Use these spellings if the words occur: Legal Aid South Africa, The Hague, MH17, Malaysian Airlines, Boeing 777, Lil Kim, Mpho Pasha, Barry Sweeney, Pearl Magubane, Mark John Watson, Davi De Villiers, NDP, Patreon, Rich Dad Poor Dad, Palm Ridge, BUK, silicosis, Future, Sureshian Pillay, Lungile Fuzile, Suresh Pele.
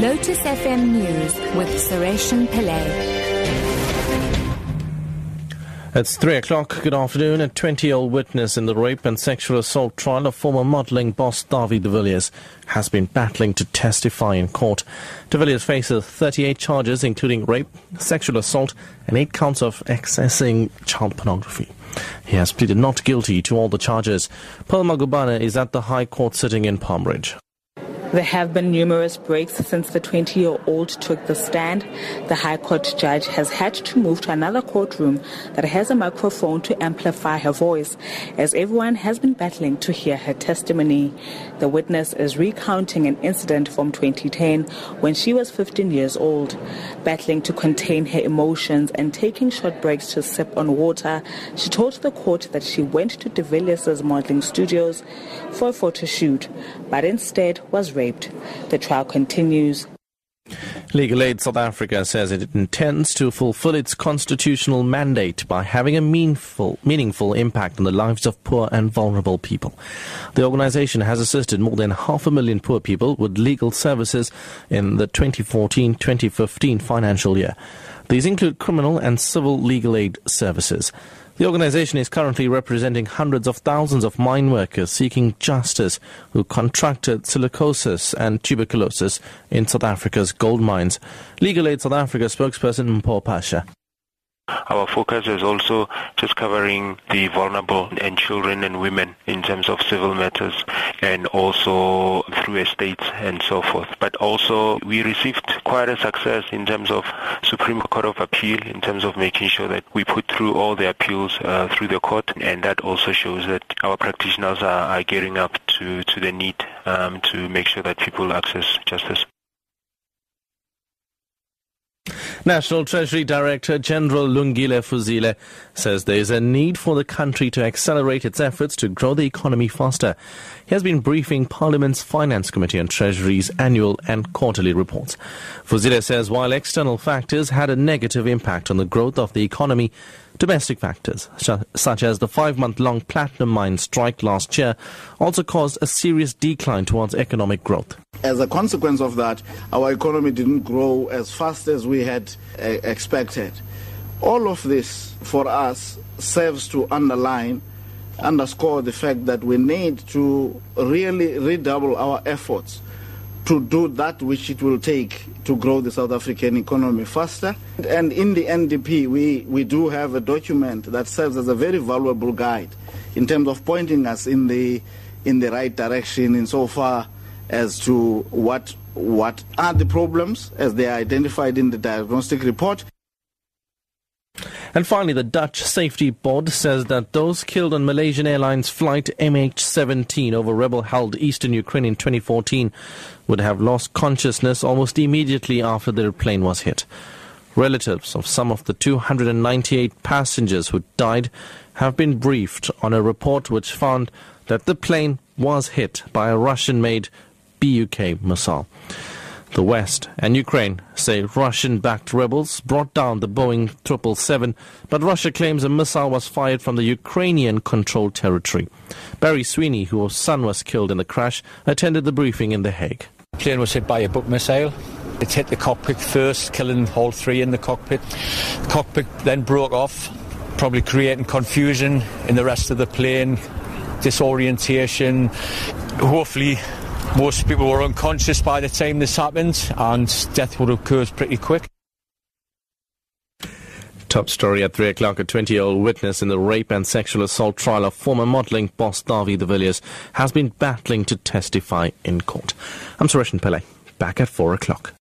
Lotus FM News with Sureshian Pillay. It's 3 o'clock. Good afternoon. A 20-year-old witness in the rape and sexual assault trial of former modelling boss Davi De Villiers has been battling to testify in court. De Villiers faces 38 charges including rape, sexual assault and 8 counts of accessing child pornography. He has pleaded not guilty to all the charges. Pearl Magubane is at the High Court sitting in Palm Ridge. There have been numerous breaks since the 20-year-old took the stand. The High Court judge has had to move to another courtroom that has a microphone to amplify her voice, as everyone has been battling to hear her testimony. The witness is recounting an incident from 2010 when she was 15 years old. Battling to contain her emotions and taking short breaks to sip on water, she told the court that she went to De Villiers' modeling studios for a photo shoot, but instead was raped. The trial continues. Legal Aid South Africa says it intends to fulfill its constitutional mandate by having a meaningful impact on the lives of poor and vulnerable people. The organization has assisted more than 500,000 poor people with legal services in the 2014-2015 financial year. These include criminal and civil legal aid services. The organization is currently representing hundreds of thousands of mine workers seeking justice who contracted silicosis and tuberculosis in South Africa's gold mines. Legal Aid South Africa spokesperson Mpho Pasha. Our focus is also just covering the vulnerable and children and women in terms of civil matters and also through estates and so forth. But also we received quite a success in terms of Supreme Court of Appeal in terms of making sure that we put through all the appeals through the court, and that also shows that our practitioners are gearing up to the need to make sure that people access justice. National Treasury Director General Lungile Fuzile says there is a need for the country to accelerate its efforts to grow the economy faster. He has been briefing Parliament's Finance Committee on Treasury's annual and quarterly reports. Fuzile says while external factors had a negative impact on the growth of the economy, domestic factors, such as the 5-month-long platinum mine strike last year, also caused a serious decline towards economic growth. As a consequence of that, our economy didn't grow as fast as we had expected. All of this, for us, serves to underscore the fact that we need to really redouble our efforts to do that which it will take to grow the South African economy faster. And in the NDP, we do have a document that serves as a very valuable guide in terms of pointing us in the right direction insofar as to what are the problems as they are identified in the diagnostic report. And finally, the Dutch Safety Board says that those killed on Malaysian Airlines flight MH17 over rebel-held eastern Ukraine in 2014 would have lost consciousness almost immediately after their plane was hit. Relatives of some of the 298 passengers who died have been briefed on a report which found that the plane was hit by a Russian-made BUK missile. The West and Ukraine say Russian-backed rebels brought down the Boeing 777, but Russia claims a missile was fired from the Ukrainian-controlled territory. Barry Sweeney, whose son was killed in the crash, attended the briefing in The Hague. The plane was hit by a BUK missile. It hit the cockpit first, killing all 3 in the cockpit. The cockpit then broke off, probably creating confusion in the rest of the plane, disorientation. Hopefully most people were unconscious by the time this happened, and death would have occurred pretty quick. Top story at 3 o'clock. A 20-year-old witness in the rape and sexual assault trial of former modelling boss Davi De Villiers has been battling to testify in court. I'm Suresh Pele, back at 4 o'clock.